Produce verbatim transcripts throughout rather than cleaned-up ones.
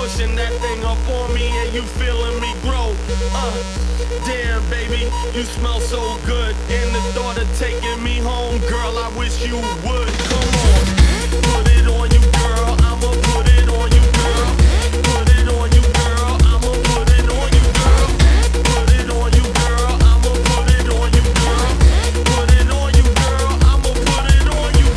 pushing that thing up on me and you feeling me grow. Uh, damn baby, you smell so good. And the thought of taking me home, girl, I wish you would. Come on, put it on you, girl. I'ma put it on you, girl. Put it on you, girl. I'ma put it on you, girl. Put it on you, girl. I'ma put it on you, girl. Put it on you, girl. I'ma put it on you, girl.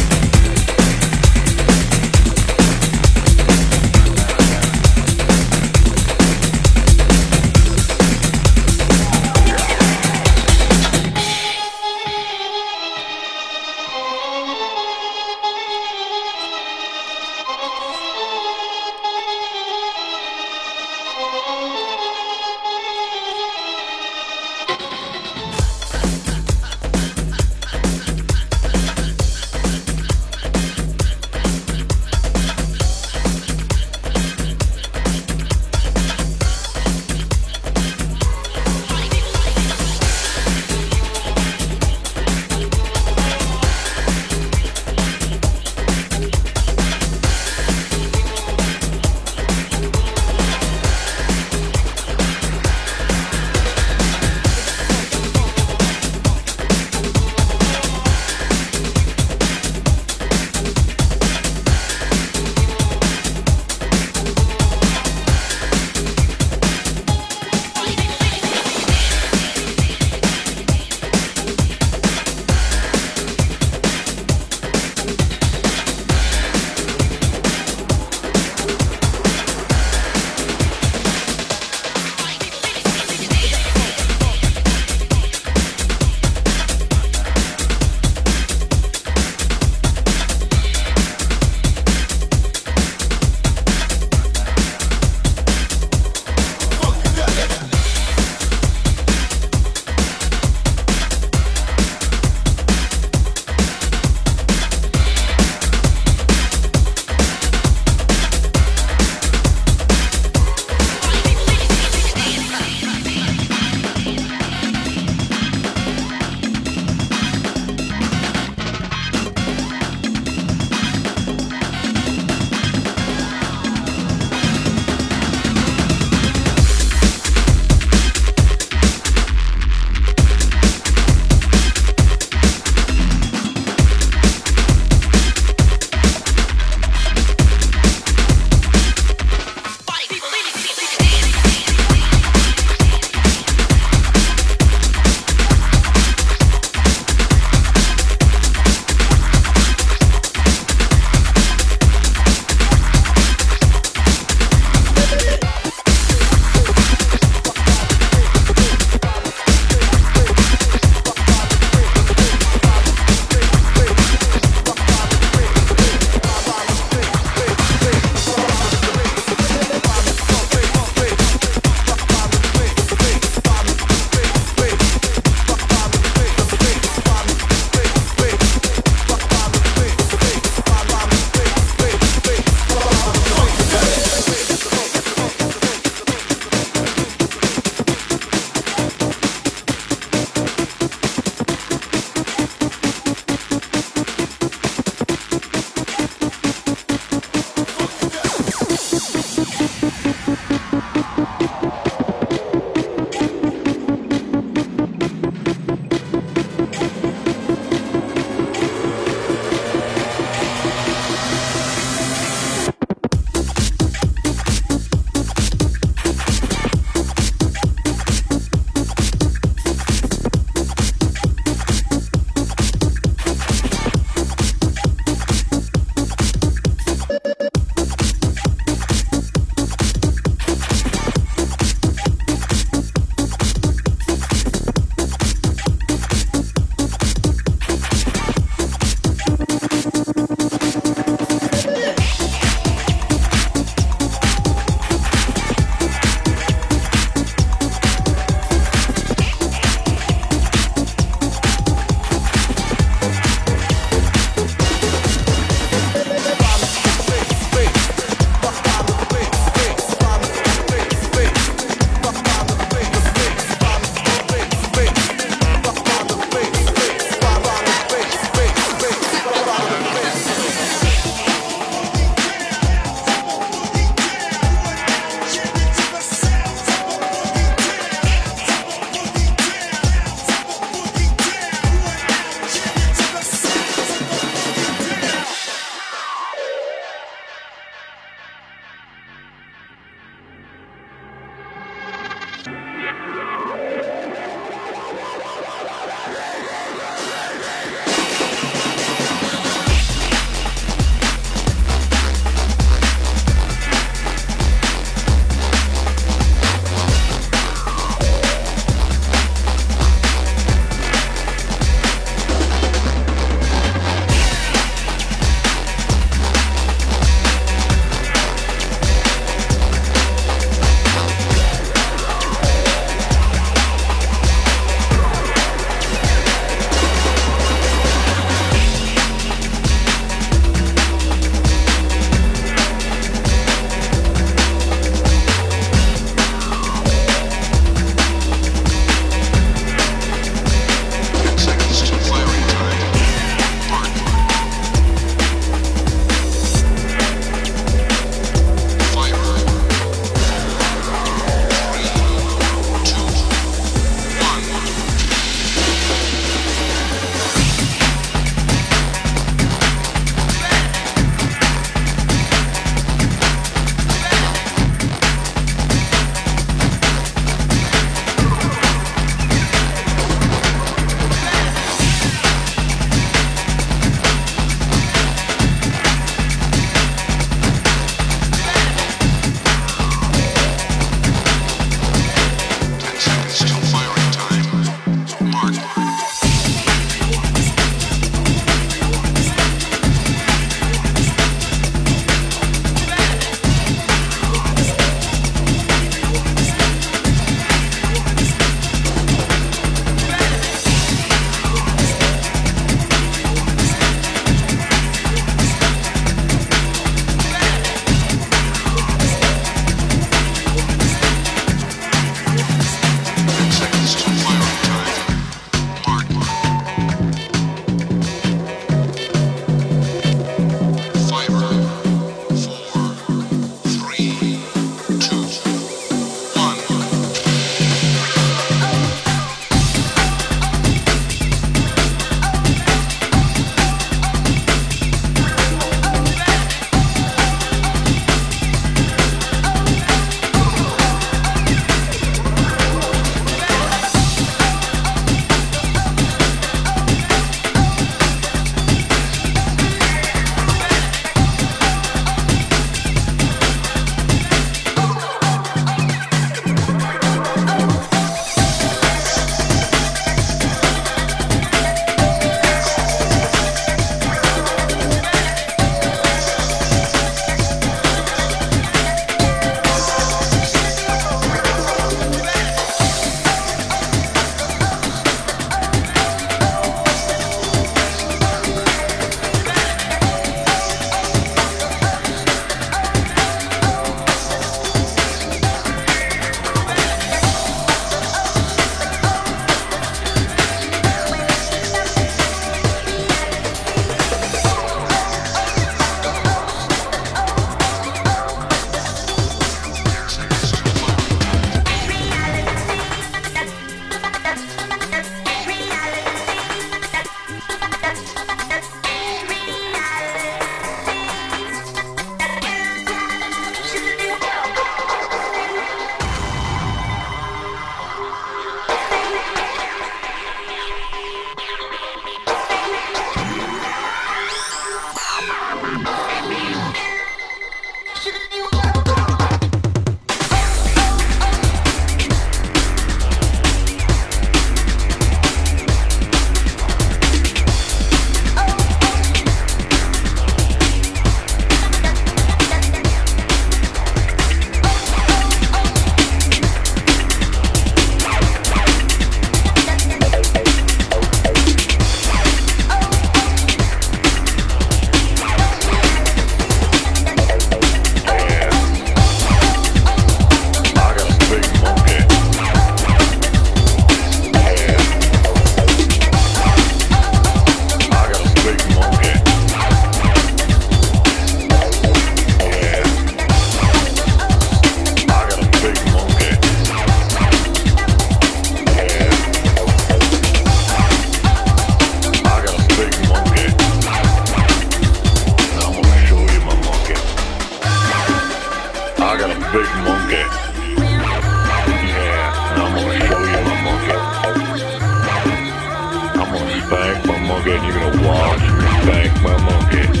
good. You're gonna watch me thank my monkey.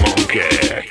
Monkey.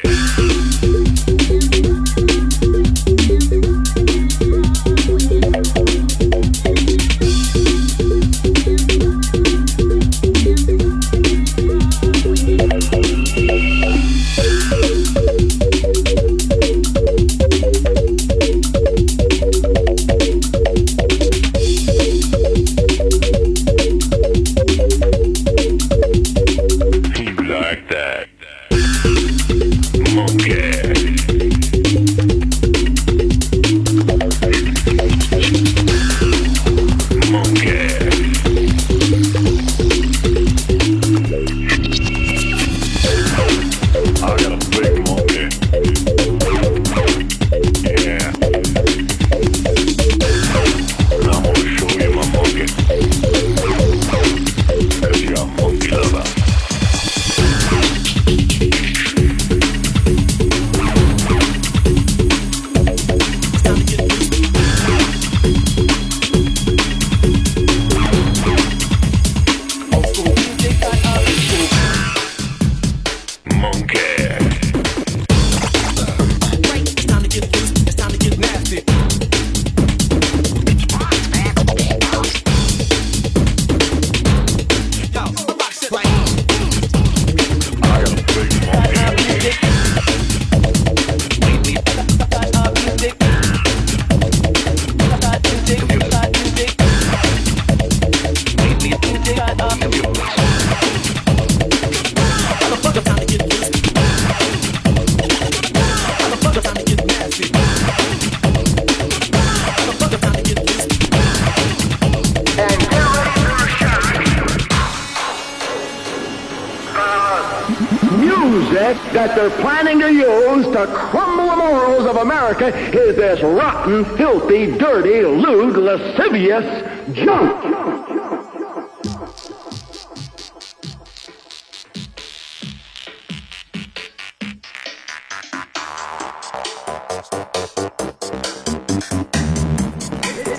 That they're planning to use to crumble the morals of America is this rotten, filthy, dirty, lewd, lascivious junk.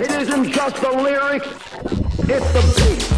It isn't just the lyrics, it's the beat.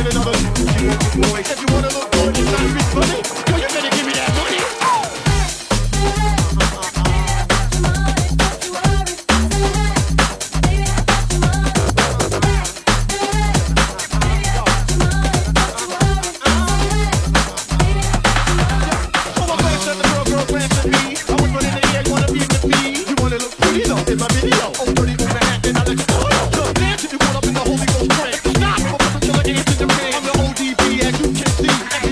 I'm the O D B, as you can see.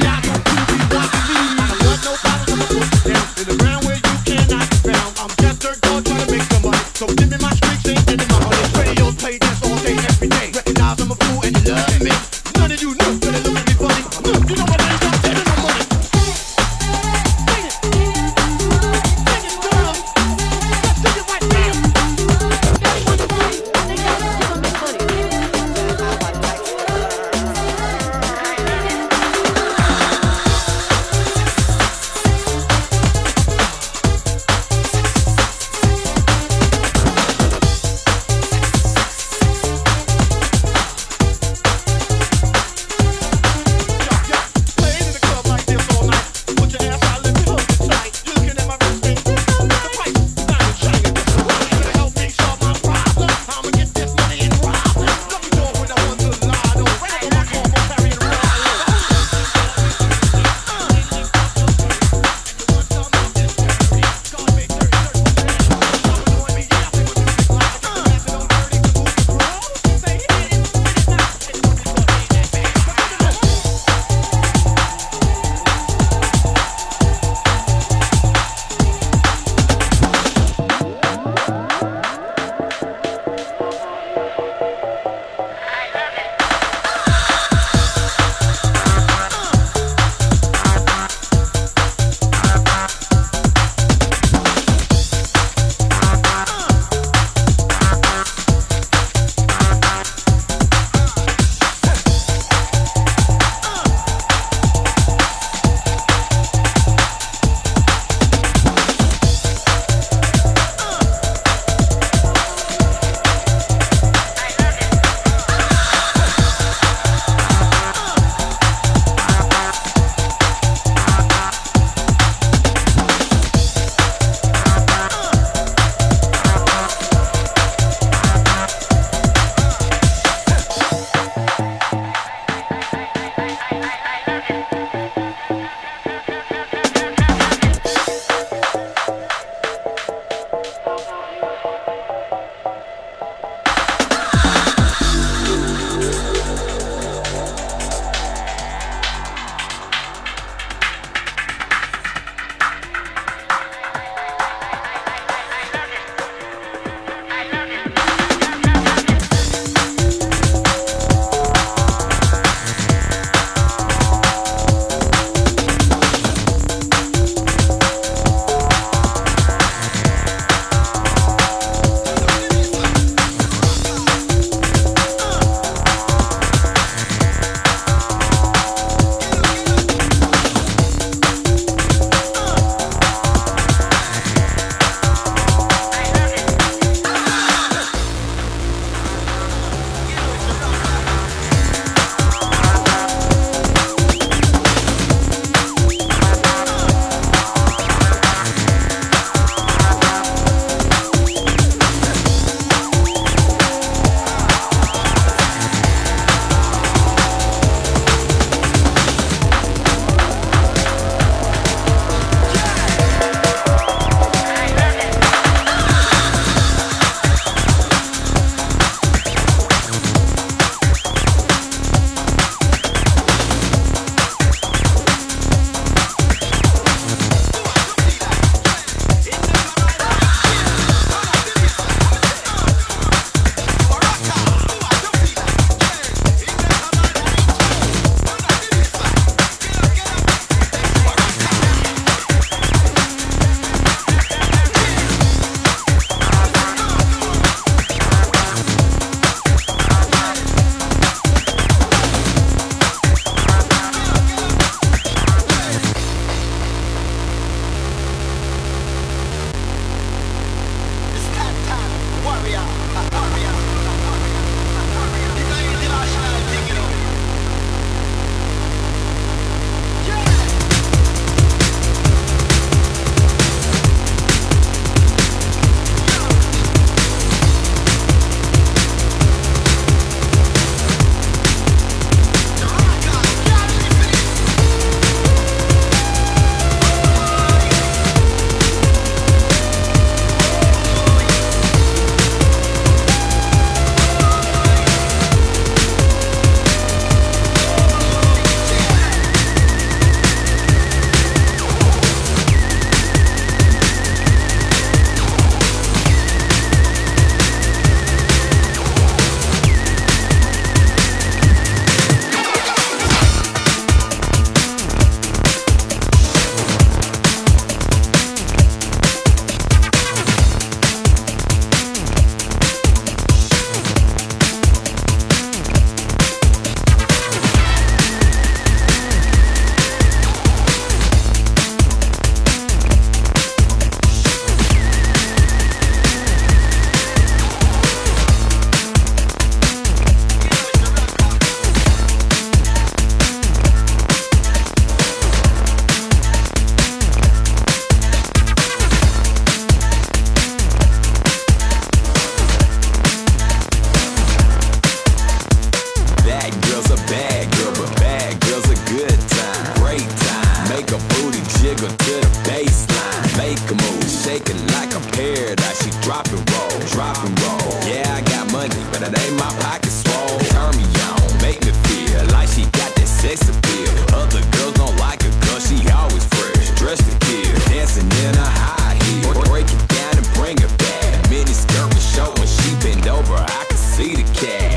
jiggle to the baseline. Make a move, shake it like a paradise. She drop and roll, drop and roll. Yeah, I got money, but it ain't my pocket swole. Turn me on, make me feel like she got that sex appeal. Other girls don't like her 'cause she always fresh, dressed to kill, dancing in a high heel. Break it down and bring it back. Mini skirt was showing, she bent over, I could see the cat.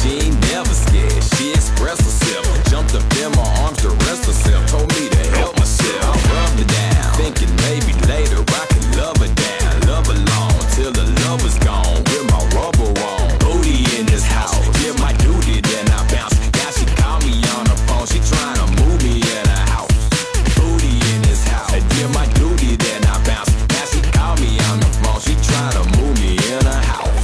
She ain't never scared, she expressed herself. Jumped up in my arms to rest herself. Told me to help myself, I rubbed her down, thinking maybe later I could love her down. Love alone, till the love is gone. With my rubber on, booty in this house. Did my duty, then I bounce. Now she called me on the phone, she tryna move me in her house. Booty in this house. Did my duty, then I bounce. Now she called me on the phone, she tryna move me in her house.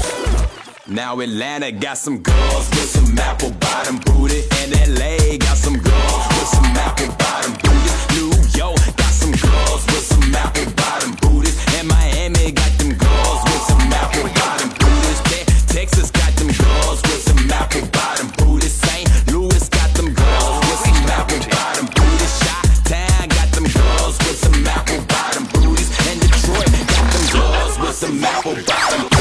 Now Atlanta got some girls with some apple bottom booty, and L A got some girls with some apple bottom booty. New York got some girls with some apple bottom booties, and Miami got them girls with some apple bottom booties. Te- Texas got them girls with some apple bottom booties. Saint Louis got them girls with some apple bottom booties. Chi-Town got them girls with some apple bottom booties, and Detroit got them girls with some apple bottom booties.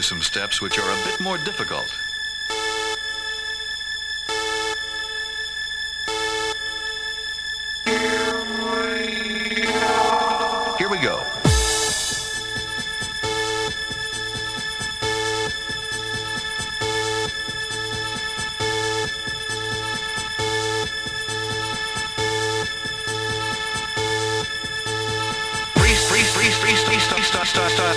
To some steps which are a bit more difficult. Here we go. Freeze, freeze, freeze, freeze, freeze, stop, stop, stop.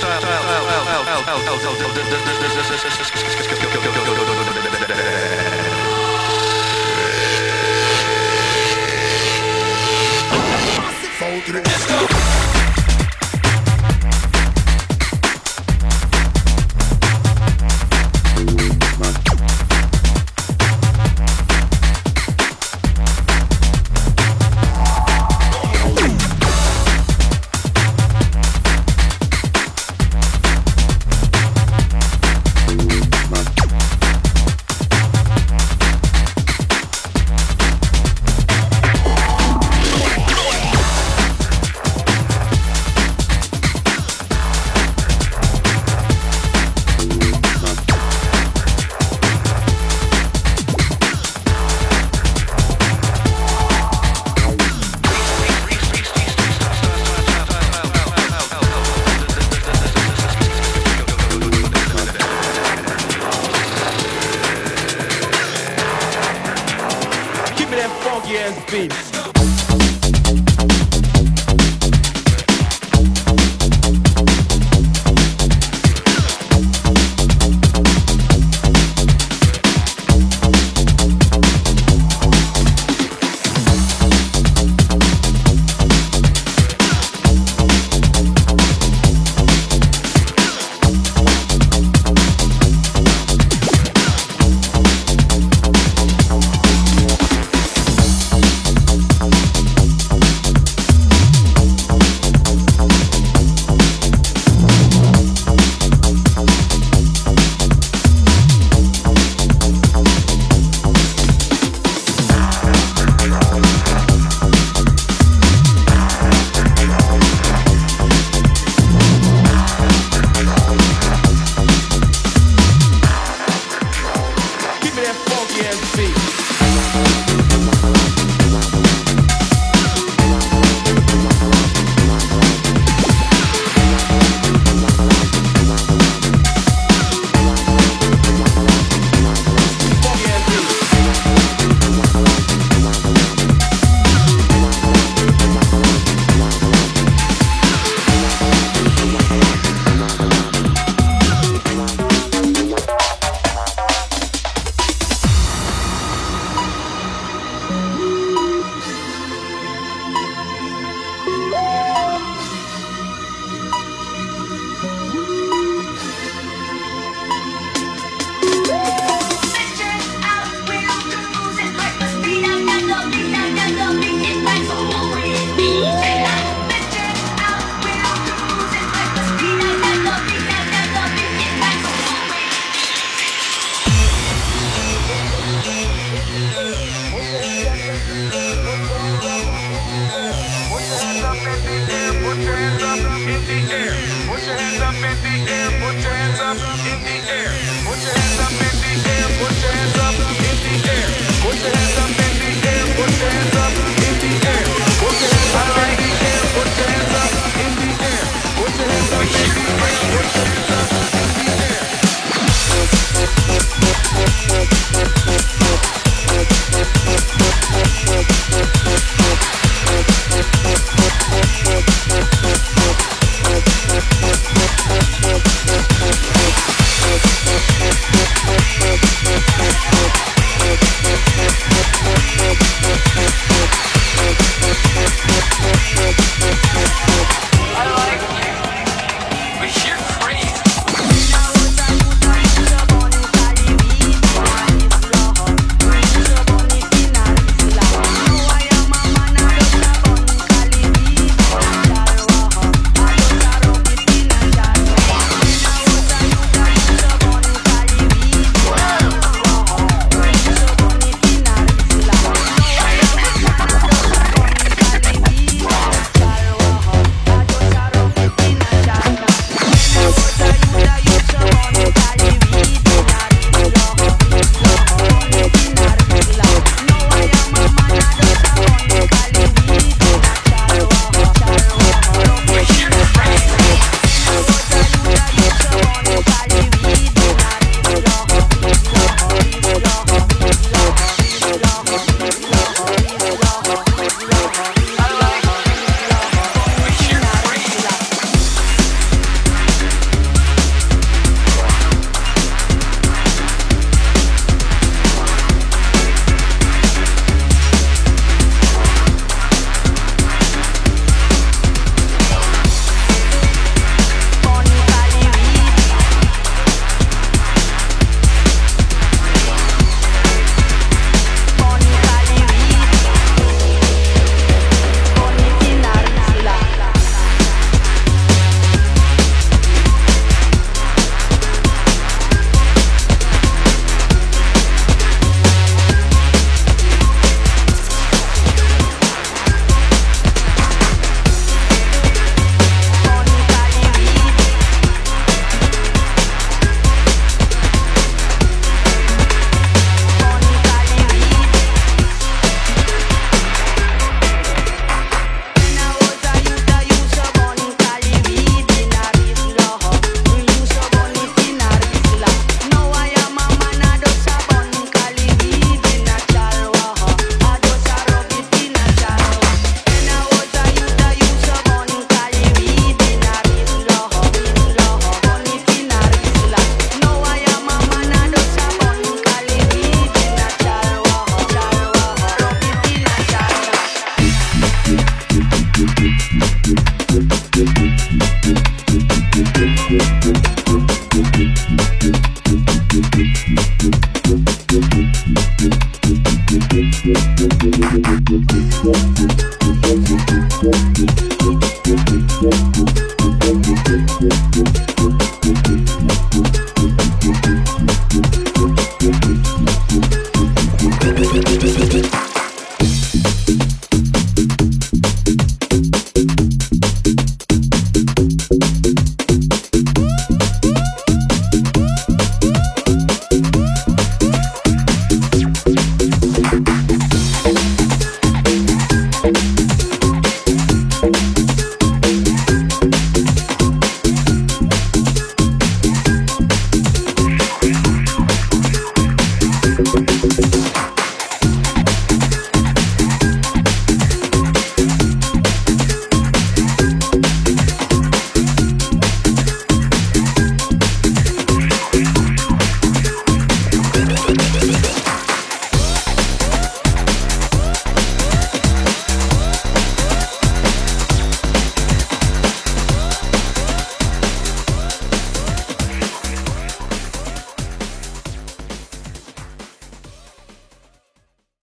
We'll be right back.